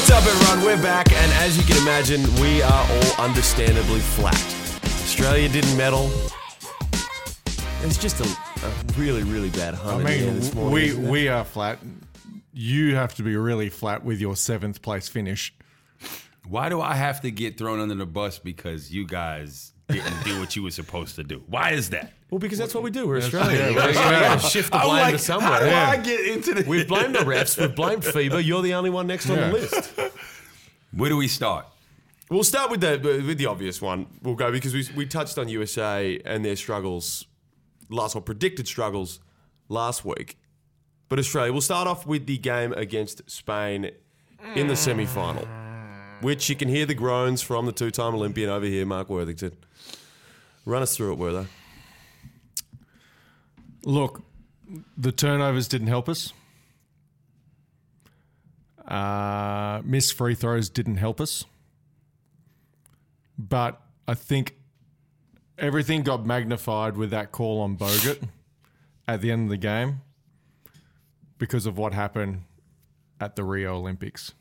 What's up, everyone? We're back, and as you can imagine, we are all understandably flat. Australia didn't medal. It's just a really, really bad hunt this morning. We are flat. You have to be really flat with your seventh place finish. Why do I have to get thrown under the bus because you guys didn't do what you were supposed to do? Why is that? Well, because that's what we do. We're Australian. Yeah, we shift the blame to somewhere. How do I get into this? We've blamed the refs. We've blamed FIBA. You're the only one next on the list. Where do we start? We'll start with the obvious one. We'll go because we touched on USA and their struggles, predicted struggles last week. But Australia, we'll start off with the game against Spain in the semi-final, which you can hear the groans from the two-time Olympian over here, Mark Worthington. Run us through it, Werther. Look, the turnovers didn't help us. Missed free throws didn't help us. But I think everything got magnified with that call on Bogut at the end of the game because of what happened at the Rio Olympics.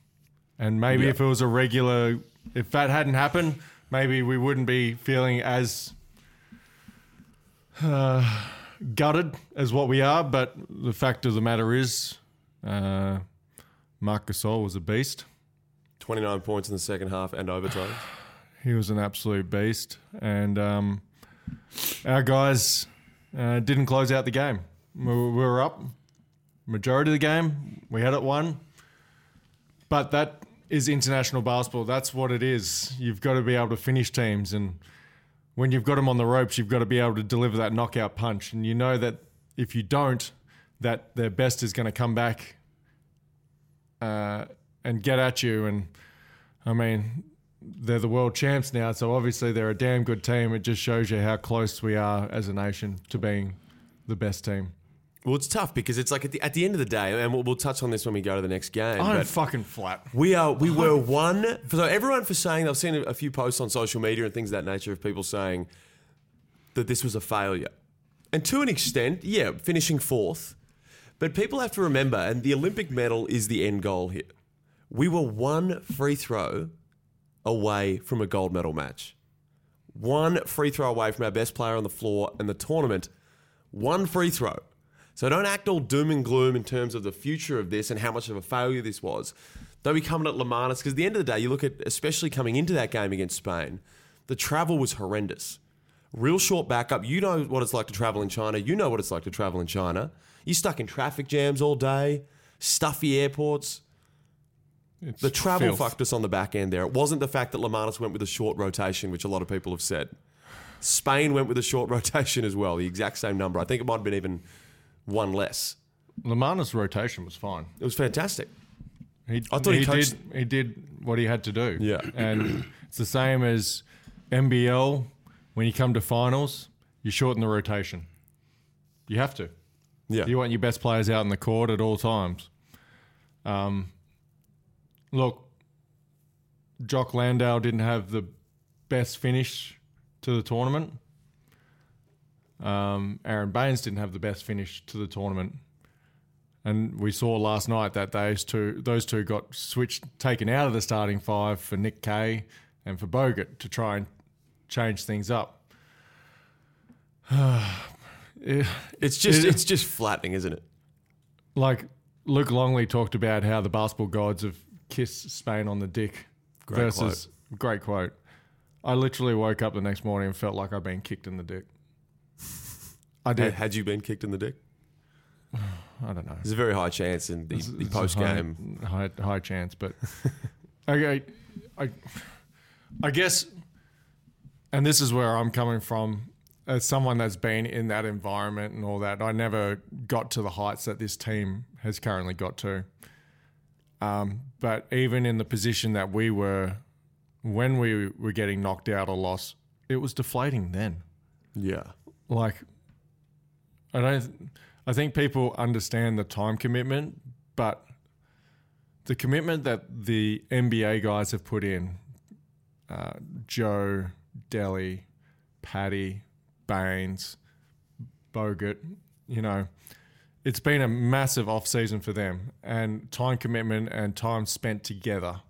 And maybe if it was if that hadn't happened, maybe we wouldn't be feeling as gutted as what we are. But the fact of the matter is, Marc Gasol was a beast. 29 points in the second half and overtime. He was an absolute beast. And our guys didn't close out the game. We were up majority of the game. We had it won. But that is international basketball. That's what it is. You've got to be able to finish teams. And when you've got them on the ropes, you've got to be able to deliver that knockout punch. And you know that if you don't, that their best is going to come back and get at you. And, I mean, they're the world champs now, so obviously they're a damn good team. It just shows you how close we are as a nation to being the best team. Well, it's tough because it's like at the end of the day, and we'll touch on this when we go to the next game. I'm fucking flat. We were one. So everyone for saying, I've seen a few posts on social media and things of that nature of people saying that this was a failure. And to an extent, yeah, finishing fourth. But people have to remember, and the Olympic medal is the end goal here. We were one free throw away from a gold medal match. One free throw away from our best player on the floor and the tournament. One free throw. So don't act all doom and gloom in terms of the future of this and how much of a failure this was. Don't be coming at Lemanis, because at the end of the day, you look at, especially coming into that game against Spain, the travel was horrendous. Real short backup. You know what it's like to travel in China. You know what it's like to travel in China. You're stuck in traffic jams all day, stuffy airports. It's the travel fucked us on the back end there. It wasn't the fact that Lemanis went with a short rotation, which a lot of people have said. Spain went with a short rotation as well, the exact same number. I think it might have been even one less. Lemanis' rotation was fine. It was fantastic. He did what he had to do. Yeah. And it's the same as NBL. When you come to finals, you shorten the rotation. You have to. Yeah. You want your best players out in the court at all times. Look, Jock Landale didn't have the best finish to the tournament. Aaron Baynes didn't have the best finish to the tournament. And we saw last night that those two got taken out of the starting five for Nick Kay and for Bogut to try and change things up. It's just flattening, isn't it? Like Luke Longley talked about how the basketball gods have kissed Spain on the dick. Great quote. I literally woke up the next morning and felt like I'd been kicked in the dick. I did. Had you been kicked in the dick? I don't know. There's a very high chance in the post-game. High chance, but... okay, I guess, and this is where I'm coming from, as someone that's been in that environment and all that, I never got to the heights that this team has currently got to. But even in the position that we were, when we were getting knocked out or lost, it was deflating then. Yeah. Like... I think people understand the time commitment, but the commitment that the NBA guys have put in, Joe, Deli, Patty, Baynes, Bogut, it's been a massive off-season for them, and time commitment and time spent together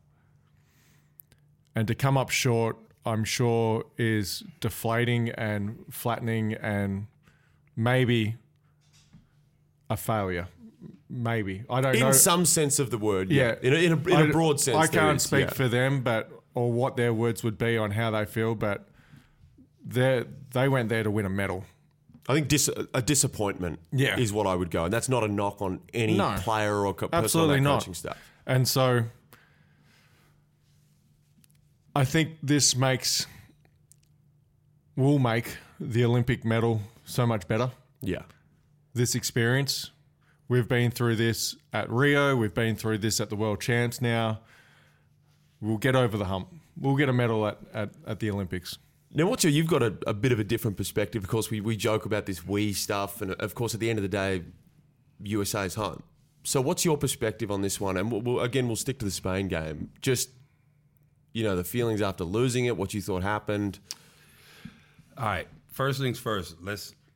And to come up short, I'm sure, is deflating and flattening and maybe a failure. Maybe. I don't know. In some sense of the word. Yeah. In a broad sense. I can't speak for them, but or what their words would be on how they feel, but they went there to win a medal. I think a disappointment is what I would go. And that's not a knock on any player or person on that coaching staff. And so I think this will make the Olympic medal so much better. Yeah. This experience. We've been through this at Rio. We've been through this at the World Champs now. We'll get over the hump. We'll get a medal at the Olympics. Now, you've got a bit of a different perspective. Of course, we joke about this we stuff. And, of course, at the end of the day, USA's home. So what's your perspective on this one? And, we'll stick to the Spain game. Just, the feelings after losing it, what you thought happened. All right. First things first.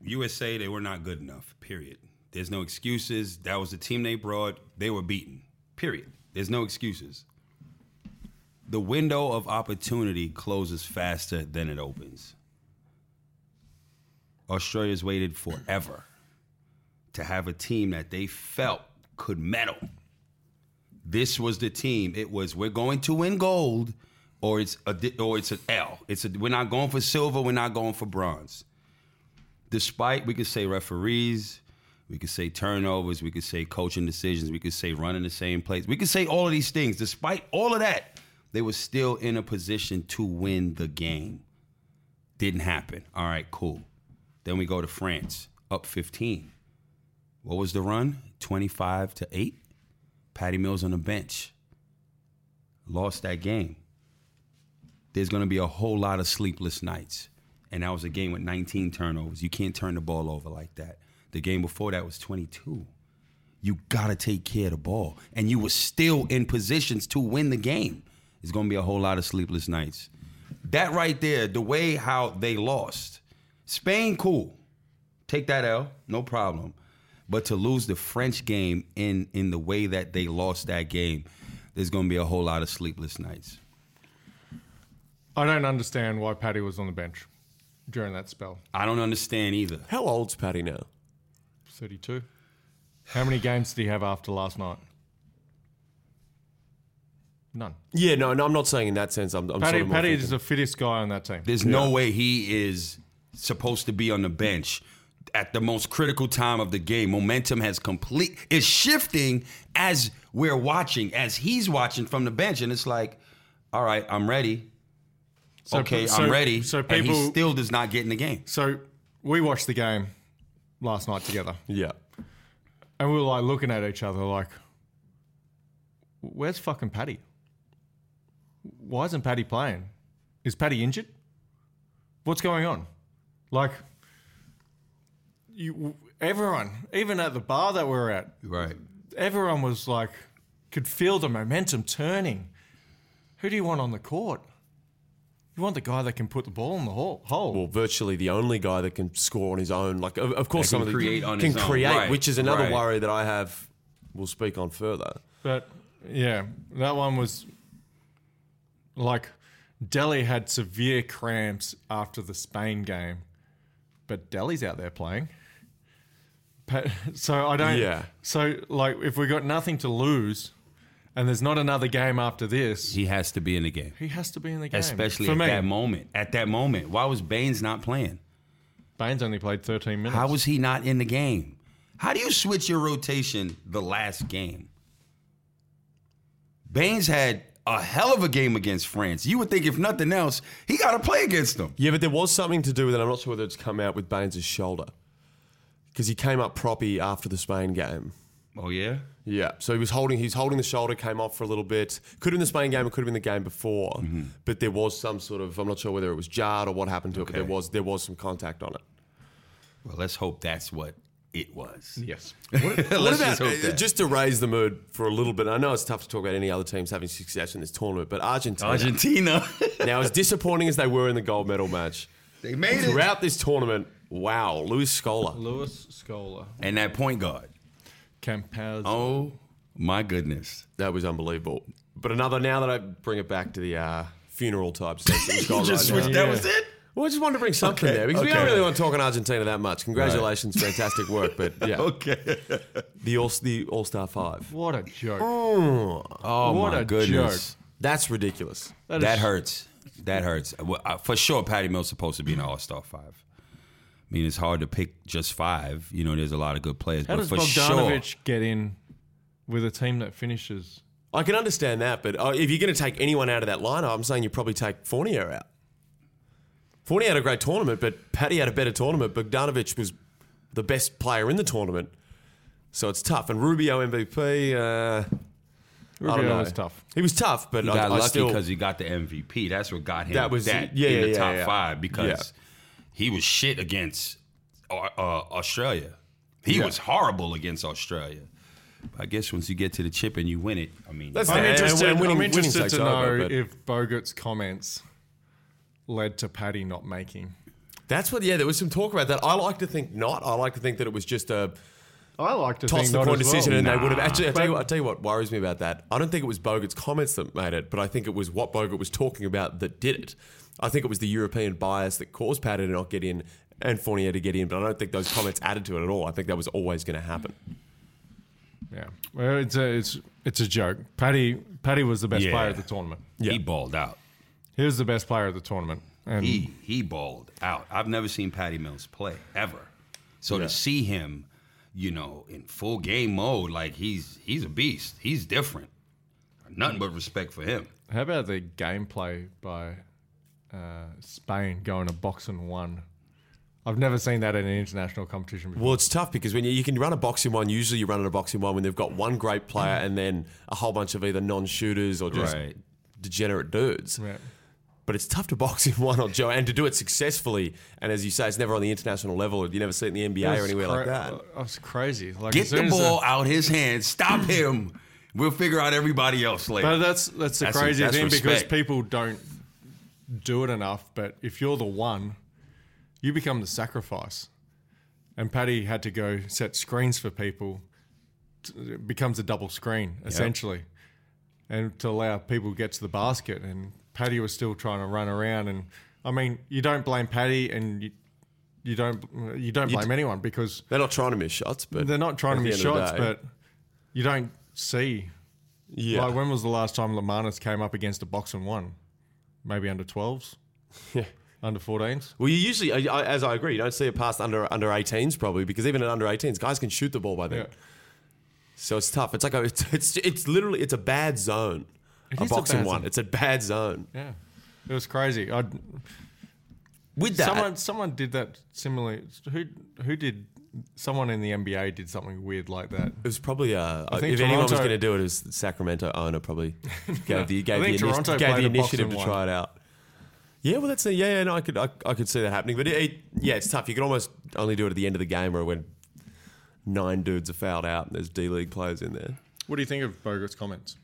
USA, they were not good enough, period. There's no excuses. That was the team they brought. They were beaten, period. There's no excuses. The window of opportunity closes faster than it opens. Australia's waited forever to have a team that they felt could medal. This was the team. It was, we're going to win gold, or it's an L. We're not going for silver. We're not going for bronze. Despite, we could say referees, we could say turnovers, we could say coaching decisions, we could say running the same plays. We could say all of these things. Despite all of that, they were still in a position to win the game. Didn't happen. All right, cool. Then we go to France, up 15. What was the run? 25-8. Patty Mills on the bench. Lost that game. There's going to be a whole lot of sleepless nights. And that was a game with 19 turnovers. You can't turn the ball over like that. The game before that was 22. You got to take care of the ball. And you were still in positions to win the game. It's going to be a whole lot of sleepless nights. That right there, the way how they lost. Spain, cool. Take that L, no problem. But to lose the French game in the way that they lost that game, there's going to be a whole lot of sleepless nights. I don't understand why Patty was on the bench during that spell. I don't understand either. How old's Patty now? 32. How many games did he have after last night? None. Yeah, no, I'm not saying in that sense. I'm Patty, sort of Patty is the fittest guy on that team. There's no way he is supposed to be on the bench at the most critical time of the game. Momentum is shifting as we're watching, as he's watching from the bench. And it's like, all right, I'm ready. I'm ready. So people, and he still does not get in the game. So we watched the game last night together. Yeah. And we were like looking at each other like, where's fucking Patty? Why isn't Patty playing? Is Patty injured? What's going on? Like, everyone, even at the bar that we were at, right? Everyone was like, could feel the momentum turning. Who do you want on the court? You want the guy that can put the ball in the hole. Well, virtually the only guy that can score on his own. Like, of course, some of them can create, right, which is another worry that I have. We'll speak on further. But, yeah, that one was like Delhi had severe cramps after the Spain game, but Delhi's out there playing. So I don't... Yeah. So, like, if we got nothing to lose... And there's not another game after this. He has to be in the game. Especially at that moment. Why was Baynes not playing? Baynes only played 13 minutes. How was he not in the game? How do you switch your rotation the last game? Baynes had a hell of a game against France. You would think, if nothing else, he got to play against them. Yeah, but there was something to do with it. I'm not sure whether it's come out with Baynes' shoulder. Because he came up proppy after the Spain game. Oh, yeah? Yeah, so he was holding the shoulder, came off for a little bit. Could have been the Spain game, it could have been the game before. Mm-hmm. But there was some sort of, I'm not sure whether it was jarred or what happened to it, but there was some contact on it. Well, let's hope that's what it was. Yes. Just to raise the mood for a little bit, I know it's tough to talk about any other teams having success in this tournament, but Argentina. Now, as disappointing as they were in the gold medal match, they made it. Throughout this tournament, wow, Luis Scola. And that point guard. Campazzo. Oh, my goodness. That was unbelievable. But now that I bring it back to the funeral type stuff. That was it? Well, I just wanted to bring something there because we don't really want to talk on Argentina that much. Congratulations, fantastic work, but yeah. Okay. The All-Star Five. What a joke. Oh my goodness. Joke. That's ridiculous. That hurts. That hurts. For sure, Patty Mills is supposed to be an All-Star Five. I mean, it's hard to pick just five. You know, there's a lot of good players. How does Bogdanovic get in with a team that finishes? I can understand that, but if you're going to take anyone out of that lineup, I'm saying you probably take Fournier out. Fournier had a great tournament, but Patty had a better tournament. Bogdanovic was the best player in the tournament, so it's tough. And Rubio MVP, Rubio was tough. He was tough, but I got lucky because he got the MVP. That's what got him in the top five because he was shit against Australia. He was horrible against Australia. I guess once you get to the chip and you win it, I mean, I'm interested to know if Bogut's comments led to Patty not making. That's what, there was some talk about that. I like to think not. I like to think that it was just a toss-the-coin decision. And they would have actually, I'll tell you what worries me about that. I don't think it was Bogut's comments that made it, but I think it was what Bogut was talking about that did it. I think it was the European bias that caused Patty to not get in and Fournier to get in, but I don't think those comments added to it at all. I think that was always going to happen. Yeah, well, it's a joke. Patty was the best player at the tournament. Yeah. He balled out. He was the best player at the tournament. And he balled out. I've never seen Patty Mills play, ever. So to see him, in full game mode, like he's a beast. He's different. Nothing but respect for him. How about the gameplay by Spain going to box and one? I've never seen that in an international competition before. Well, it's tough because when you can run a box in one, usually you run a box in one when they've got one great player and then a whole bunch of either non-shooters or just degenerate dudes. Right. But it's tough to box in one on Joe and to do it successfully. And as you say, it's never on the international level. You never see it in the NBA or anywhere like that. That's crazy. Like, get the ball out his hands. Stop him. We'll figure out everybody else later. But that's the crazy thing because people don't do it enough. But if you're the one, you become the sacrifice. And Patty had to go set screens for people. It becomes a double screen, essentially. And to allow people to get to the basket and... Patty was still trying to run around, and I mean, you don't blame Patty, and you don't blame anyone because they're not trying to miss shots. But they're not trying to miss shots, but you don't see. Yeah. Like, when was the last time Lemanis came up against a box and won? Maybe under 12s. Yeah. Under 14s. Well, you usually, as I agree, you don't see it past under 18s probably because even at under 18s, guys can shoot the ball by then. Yeah. So it's tough. It's like it's literally a bad zone. A boxing one. It's a bad zone. Yeah. It was crazy. Someone did that similarly. Who did... Someone in the NBA did something weird like that. It was probably... I think if anyone was going to do it, it was Sacramento owner probably. Gave the initiative to try it out. Yeah, well, that's... I could see that happening. But it's tough. You can almost only do it at the end of the game or when 9 dudes are fouled out and there's D-League players in there. What do you think of Bogut's comments?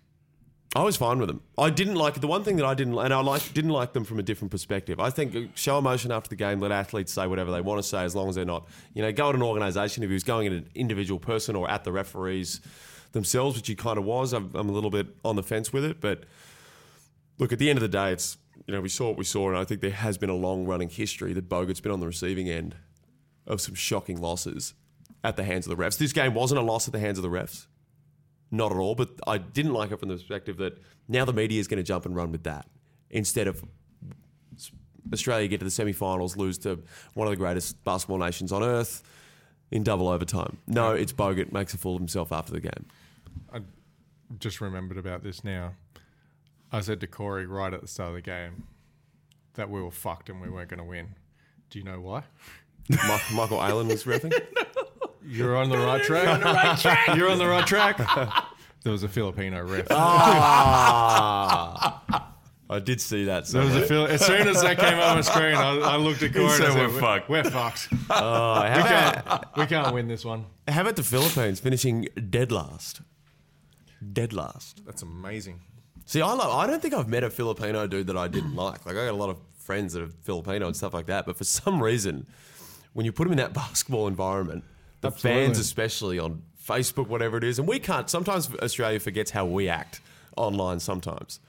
I was fine with them. I didn't like the one thing that I didn't, and didn't like them from a different perspective. I think show emotion after the game, let athletes say whatever they want to say as long as they're not, go at an organisation. If he was going at an individual person or at the referees themselves, which he kind of was, I'm a little bit on the fence with it. But look, at the end of the day, it's we saw what we saw, and I think there has been a long running history that Bogut's been on the receiving end of some shocking losses at the hands of the refs. This game wasn't a loss at the hands of the refs. Not at all, but I didn't like it from the perspective that now the media is going to jump and run with that instead of Australia get to the semi-finals, lose to one of the greatest basketball nations on earth in double overtime. No, it's Bogut, makes a fool of himself after the game. I just remembered about this now. I said to Corey right at the start of the game that we were fucked and we weren't going to win. Do you know why? Michael Allen was reffing? You're on the right track. You're on the right track. There was a Filipino ref. Oh. I did see that. As soon as that came on the screen, I looked at Corey and said, we're fucked. We're fucked. We can't win this one. How about the Philippines finishing dead last? Dead last. That's amazing. See, I don't think I've met a Filipino dude that I didn't like. Like, I got a lot of friends that are Filipino and stuff like that, but for some reason, when you put them in that basketball environment... The fans, especially on Facebook, whatever it is. And we can't. Sometimes Australia forgets how we act online sometimes.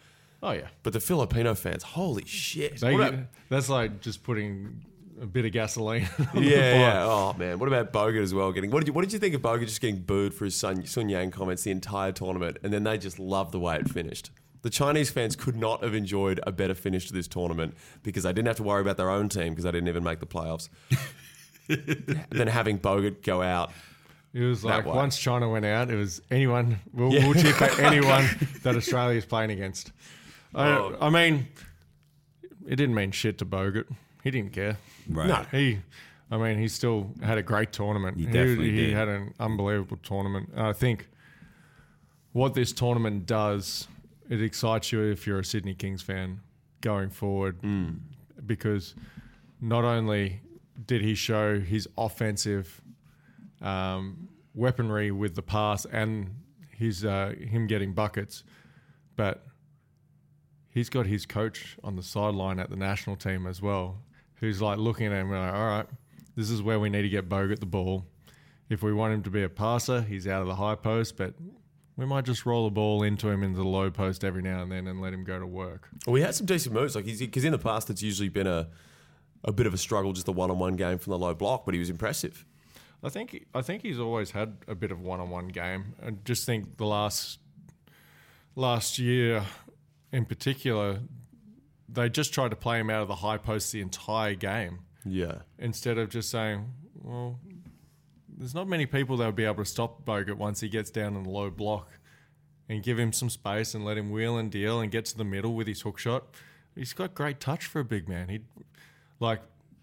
Oh, yeah. But the Filipino fans, holy shit. That's like just putting a bit of gasoline on the fire. Yeah. Oh, man. What about Bogut as well? What did you think of Bogut just getting booed for his Sun Yang comments the entire tournament, and then they just loved the way it finished? The Chinese fans could not have enjoyed a better finish to this tournament because they didn't have to worry about their own team because they didn't even make the playoffs than having Bogut go out. It was like once China went out, it was anyone. We'll cheer for anyone that Australia is playing against. I mean, it didn't mean shit to Bogut. He didn't care. Right. No, he still had a great tournament. He had an unbelievable tournament. And I think what this tournament does, it excites you if you're a Sydney Kings fan going forward because not only did he show his offensive weaponry with the pass and his him getting buckets, but he's got his coach on the sideline at the national team as well, who's like looking at him and like, all right, this is where we need to get Bogut the ball. If we want him to be a passer, he's out of the high post, but we might just roll the ball into him into the low post every now and then and let him go to work. Well, he had some decent moves, like because in the past it's usually been a bit of a struggle, just the one-on-one game from the low block, but he was impressive. I think he's always had a bit of one-on-one game. I just think the last year in particular, they just tried to play him out of the high post the entire game. Yeah. Instead of just saying, well, there's not many people that would be able to stop Bogut once he gets down in the low block, and give him some space and let him wheel and deal and get to the middle with his hook shot. He's got great touch for a big man.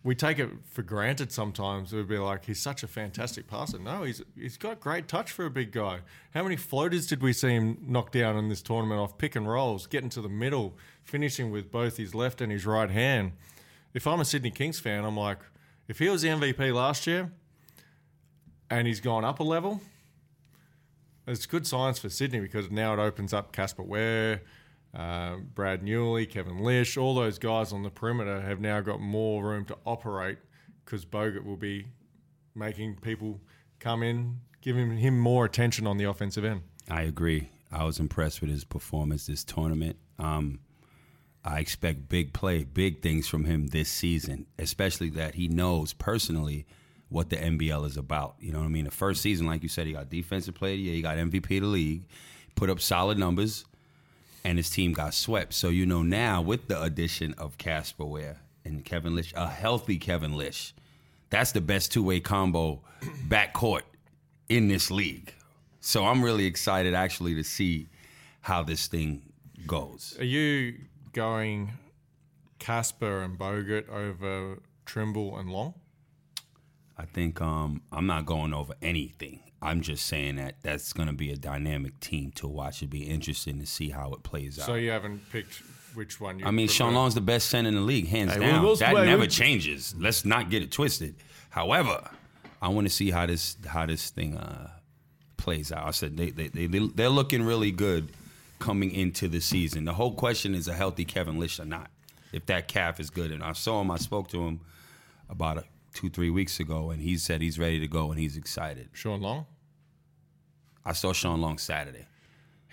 We take it for granted sometimes. It would be like, he's such a fantastic passer. No, he's got great touch for a big guy. How many floaters did we see him knock down in this tournament off pick and rolls, getting to the middle, finishing with both his left and his right hand? If I'm a Sydney Kings fan, I'm like, if he was the MVP last year and he's gone up a level, it's good signs for Sydney because now it opens up Casper Ware, Brad Newley, Kevin Lish, all those guys on the perimeter have now got more room to operate because Bogut will be making people come in, giving him more attention on the offensive end. I agree. I was impressed with his performance this tournament. I expect big play, big things from him this season, especially that he knows personally what the NBL is about. You know what I mean? The first season, like you said, he got defensive player of the year, he got MVP of the league, put up solid numbers, and his team got swept. So, you know, now with the addition of Casper Ware and Kevin Lish, a healthy Kevin Lish, that's the best two-way combo backcourt in this league. So I'm really excited actually to see how this thing goes. Are you going Casper and Bogut over Trimble and Long? I think I'm not going over anything. I'm just saying that's going to be a dynamic team to watch. It'd be interesting to see how it plays out. So you haven't picked which one you prefer. Sean Long's the best center in the league, hands down. That never changes. Let's not get it twisted. However, I want to see how this thing plays out. I said they're looking really good coming into the season. The whole question is a healthy Kevin Lish or not, if that calf is good. And I saw him, I spoke to him about it 2-3 weeks ago, and he said he's ready to go and he's excited. Sean Long? I saw Sean Long Saturday.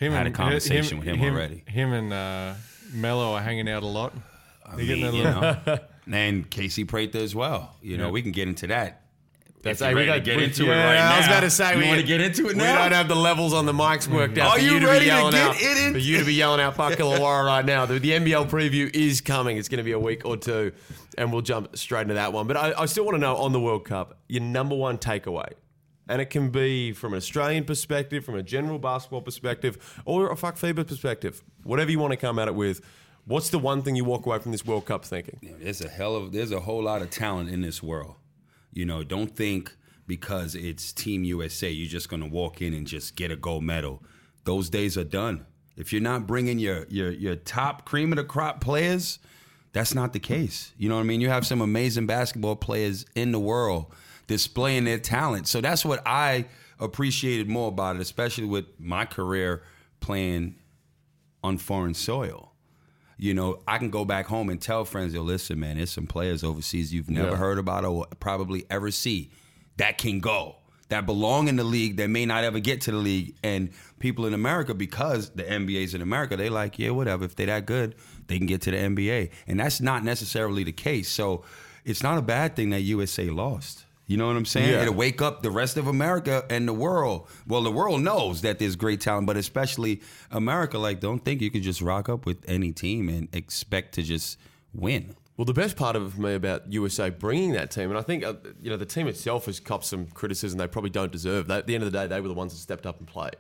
I had a conversation with him already. Him and Mello are hanging out a lot. And Casey Prather as well. We can get into that. That's like, we got to get into it right now. I was about to say, we want to get into it now. We don't have the levels on the mics worked out. Are you ready to get it in? For you to be yelling out Fuck Illawarra right now. The NBL preview is coming. It's going to be a week or two, and we'll jump straight into that one. But I still want to know, on the World Cup, your number one takeaway. And it can be from an Australian perspective, from a general basketball perspective, or a Fuck FIBA perspective. Whatever you want to come at it with. What's the one thing you walk away from this World Cup thinking? There's a whole lot of talent in this world. You know, don't think because it's Team USA, you're just going to walk in and just get a gold medal. Those days are done. If you're not bringing your top cream of the crop players, that's not the case. You know what I mean? You have some amazing basketball players in the world displaying their talent. So that's what I appreciated more about it, especially with my career playing on foreign soil. You know, I can go back home and tell friends, listen, man, there's some players overseas you've never heard about or probably ever see that can go. that belong in the league that may not ever get to the league. And people in America, because the NBA's in America, they like, yeah, whatever. If they're that good, they can get to the NBA. And that's not necessarily the case. So it's not a bad thing that USA lost. You know what I'm saying? Yeah. It'll wake up the rest of America and the world. Well, the world knows that there's great talent, but especially America. Like, don't think you can just rock up with any team and expect to just win. Well, the best part of me about USA bringing that team, and I think you know, the team itself has copped some criticism they probably don't deserve. They, at the end of the day, they were the ones that stepped up and played.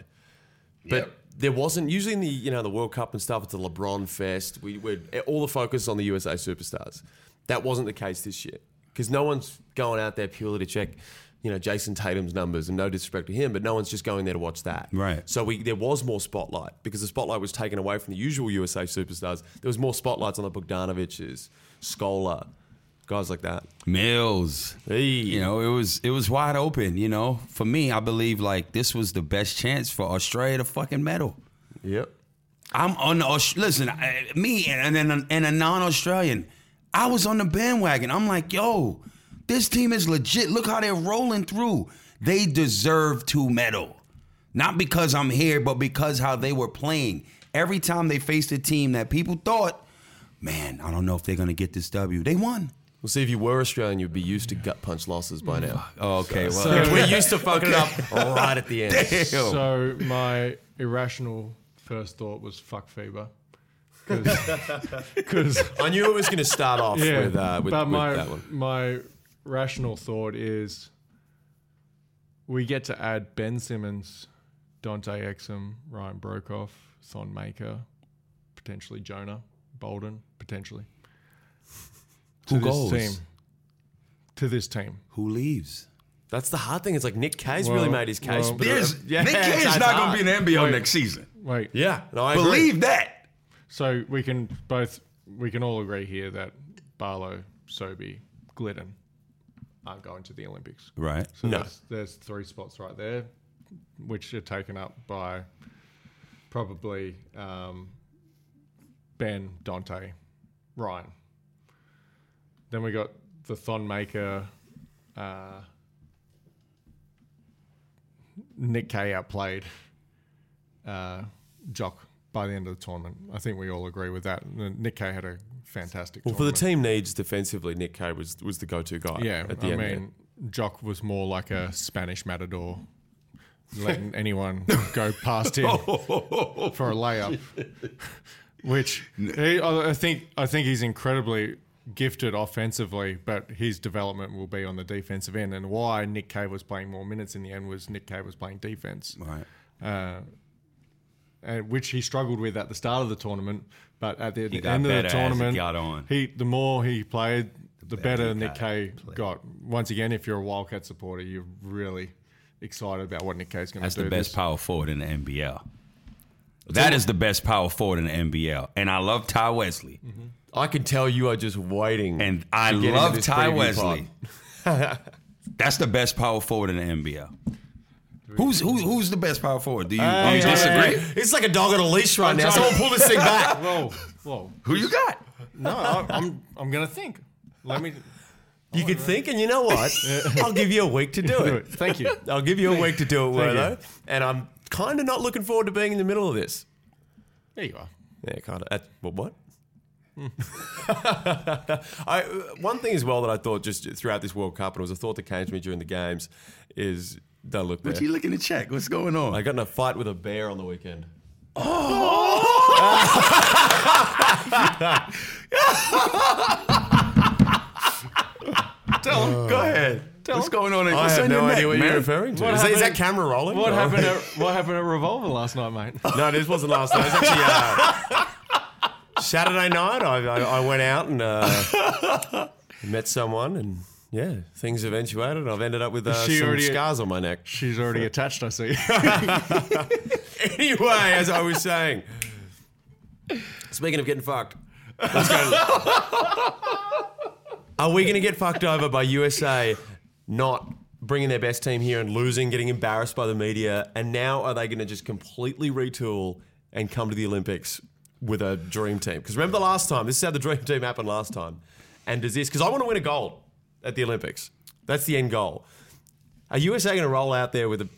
But there wasn't usually in the, you know, the World Cup and stuff. It's a LeBron fest. We're all the focus on the USA superstars. That wasn't the case this year because no one's going out there purely to check, you know, Jason Tatum's numbers. And no disrespect to him, but no one's just going there to watch that. Right. So there was more spotlight because the spotlight was taken away from the usual USA superstars. There was more spotlights on the Bogdanovic's, Scola, guys like that. Mills. Hey. You know, it was wide open, you know. For me, I believe, like, this was the best chance for Australia to fucking medal. Yep. I'm on the... Listen, me and a non-Australian, I was on the bandwagon. I'm like, yo, this team is legit. Look how they're rolling through. They deserve to medal. Not because I'm here, but because how they were playing. Every time they faced a team that people thought, man, I don't know if they're going to get this W. They won. Well, see, if you were Australian, you'd be used to gut punch losses by now. Oh, okay. So, well, we're used to fucking it up right at the end. Damn. So my irrational first thought was fuck FIBA. Because I knew it was going to start off with that one. My rational thought is we get to add Ben Simmons, Dante Exum, Ryan Brokoff, Thon Maker, potentially Jonah Bolden, potentially. Who goes? To this team. Who leaves? That's the hard thing. It's like Nick Kay's really made his case. Nick Kay is not going to be in the NBL next season. Wait. Yeah. No, I believe that. So we can all agree here that Barlow, Sobey, Glidden aren't going to the Olympics. Right. So there's three spots right there, which are taken up by probably... Ben, Dante, Ryan. Then we got the Thon Maker, Nick Kay outplayed Jock by the end of the tournament. I think we all agree with that. Nick Kay had a fantastic tournament. Well, for the team needs defensively, Nick Kay was the go-to guy. Yeah, at the end there. Jock was more like a Spanish matador, letting anyone go past him for a layup. Which I think he's incredibly gifted offensively, but his development will be on the defensive end. And why Nick Kay was playing more minutes in the end was Nick Kay was playing defense, right? And which he struggled with at the start of the tournament, but at the end of the tournament, the more he played, the better Nick Kay got. Once again, if you're a Wildcat supporter, you're really excited about what Nick Kay's going to do. That's the best power forward in the NBL. That is the best power forward in the NBL. And I love Ty Wesley. Mm-hmm. I can tell you are just waiting. And I love Ty Wesley. That's the best power forward in the NBL. Who's the best power forward? Do you disagree? Hey. It's like a dog on a leash right now. Someone pull this thing back. Whoa. Who you got? No, I'm going to think. Let me... You could think, and you know what? I'll give you a week to do it. Thank you. I'll give you a week to do it, Wertho. And I'm kind of not looking forward to being in the middle of this. There you are. Yeah, kind of. What? One thing as well that I thought just throughout this World Cup, and it was a thought that came to me during the games, is don't look there. What are you looking to check? What's going on? I got in a fight with a bear on the weekend. Oh! Tell him. Go ahead. Tell what's him. Going on? I have no idea what you're referring to. Is that camera rolling? What happened at Revolver last night, mate? No, this wasn't last night. It was actually Saturday night. I went out and met someone, and yeah, things eventuated. I've ended up with some scars on my neck. She's already attached, I see. Anyway, as I was saying, speaking of getting fucked, let's go. Are we going to get fucked over by USA not bringing their best team here and losing, getting embarrassed by the media, and now are they going to just completely retool and come to the Olympics with a dream team? Because remember the last time, this is how the dream team happened last time. And does this, because I want to win a gold at the Olympics. That's the end goal. Are USA going to roll out there with an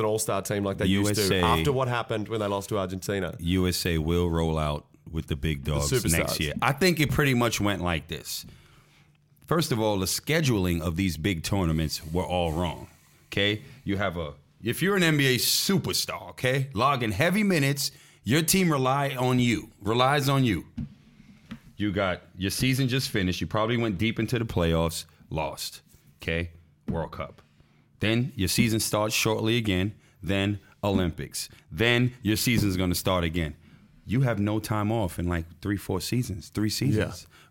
all-star team like they used to after what happened when they lost to Argentina? USA will roll out with the big dogs next year. I think it pretty much went like this. First of all, the scheduling of these big tournaments were all wrong, okay? You have a... If you're an NBA superstar, okay, logging heavy minutes, your team relies on you. You got your season just finished. You probably went deep into the playoffs, lost, okay, World Cup. Then your season starts shortly again, then Olympics. Then your season's going to start again. You have no time off in like three seasons,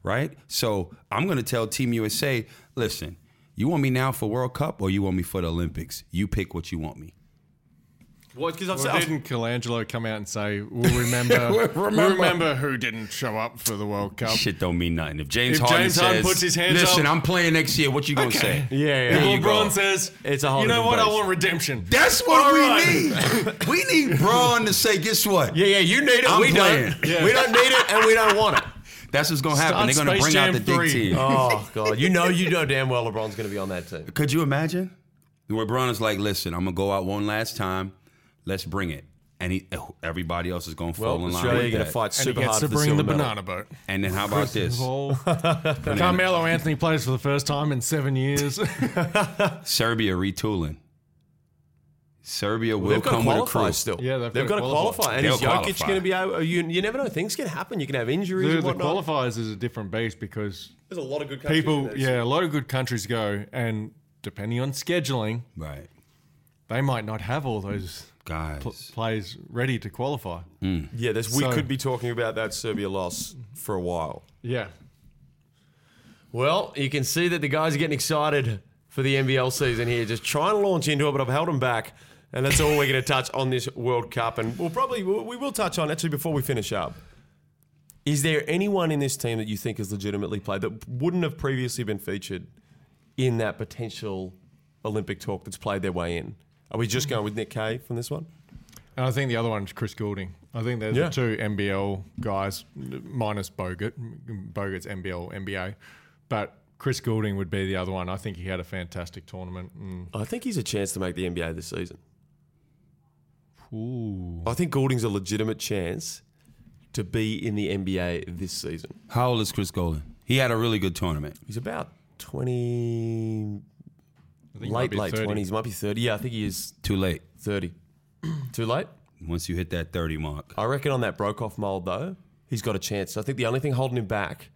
right? So I'm going to tell Team USA, listen, you want me now for World Cup or you want me for the Olympics? You pick what you want me. What? Didn't Colangelo come out and say, we'll remember who didn't show up for the World Cup? Shit don't mean nothing. If James Harden puts his hands up, I'm playing next year, what you going to say? Yeah. If LeBron says, it's a I want redemption. That's what we need. We need Braun to say, guess what? Yeah, you need it. We don't. Yeah. We don't need it and we don't want it. That's what's going to happen. They're going to bring out the big team. Oh, God. You know damn well LeBron's going to be on that team. Could you imagine? LeBron is like, listen, I'm going to go out one last time. Let's bring it. And everybody else is going to fall in line. Australia going to fight super hard to bring the banana boat. And then how about this? Carmelo Anthony plays for the first time in 7 years. Serbia retooling. Serbia will come with a crew. Still. Yeah, they've got to qualify. And is Jokic going to be able... You never know. Things can happen. You can have injuries and whatnot. The qualifiers is a different beast because... There's a lot of good countries. A lot of good countries go. And depending on scheduling... Right. They might not have all those guys plays ready to qualify. Mm. Yeah, we could be talking about that Serbia loss for a while. Yeah. Well, you can see that the guys are getting excited for the NBL season here. Just trying to launch into it, but I've held them back. And that's all we're going to touch on this World Cup. And we will touch on, actually, before we finish up. Is there anyone in this team that you think has legitimately played that wouldn't have previously been featured in that potential Olympic talk that's played their way in? Are we just going with Nick Kay from this one? And I think the other one is Chris Goulding. I think there's the two NBL guys, minus Bogut. Bogut's NBL, NBA. But Chris Goulding would be the other one. I think he had a fantastic tournament. And I think he's a chance to make the NBA this season. Ooh. I think Goulding's a legitimate chance to be in the NBA this season. How old is Chris Goulding? He had a really good tournament. He's about 20... Late 20s, might be 30. Yeah, I think he is. Too late. 30. Too late? Once you hit that 30 mark. I reckon on that Brokoff mold, though, he's got a chance. I think the only thing holding him back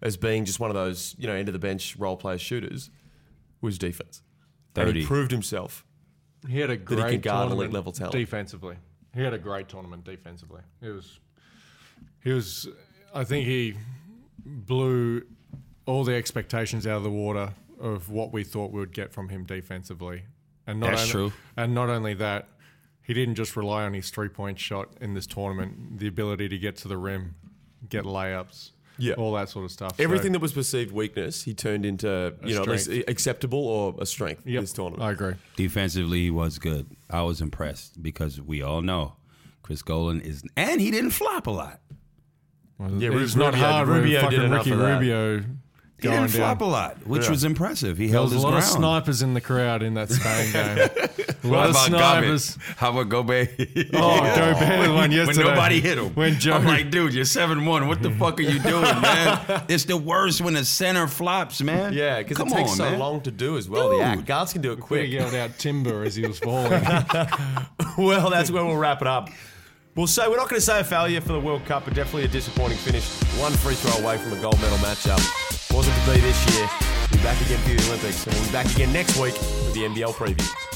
as being just one of those, end-of-the-bench role-player shooters was defense. 30. And he proved himself. He had a great that he could guard elite level talent. Defensively. He had a great tournament defensively. He was. I think he blew all the expectations out of the water of what we thought we would get from him defensively. And not only that, he didn't just rely on his three-point shot in this tournament, the ability to get to the rim, get layups, all that sort of stuff. Everything that was perceived weakness, he turned into acceptable or a strength this tournament. I agree. Defensively, he was good. I was impressed because we all know Chris Golan is... And he didn't flop a lot. Well, it was not hard. Rubio did enough of that. Rubio... He didn't flop a lot, which was impressive. He held his ground. There was a lot of snipers in the crowd in that Spain game. What about snipers? How about Gobert? Gobert was one yesterday. When nobody hit him. I'm like, dude, you're 7-1. What the fuck are you doing, man? It's the worst when the center flops, man. Yeah, because it takes so long to do as well. Dude. The act. Guards can do it quick. He yelled out Timber as he was falling. Well, that's where we'll wrap it up. We'll say we're not going to say a failure for the World Cup, but definitely a disappointing finish. One free throw away from a gold medal matchup. Wasn't to be this year. We'll be back again for the Olympics, and we'll be back again next week with the NBL preview.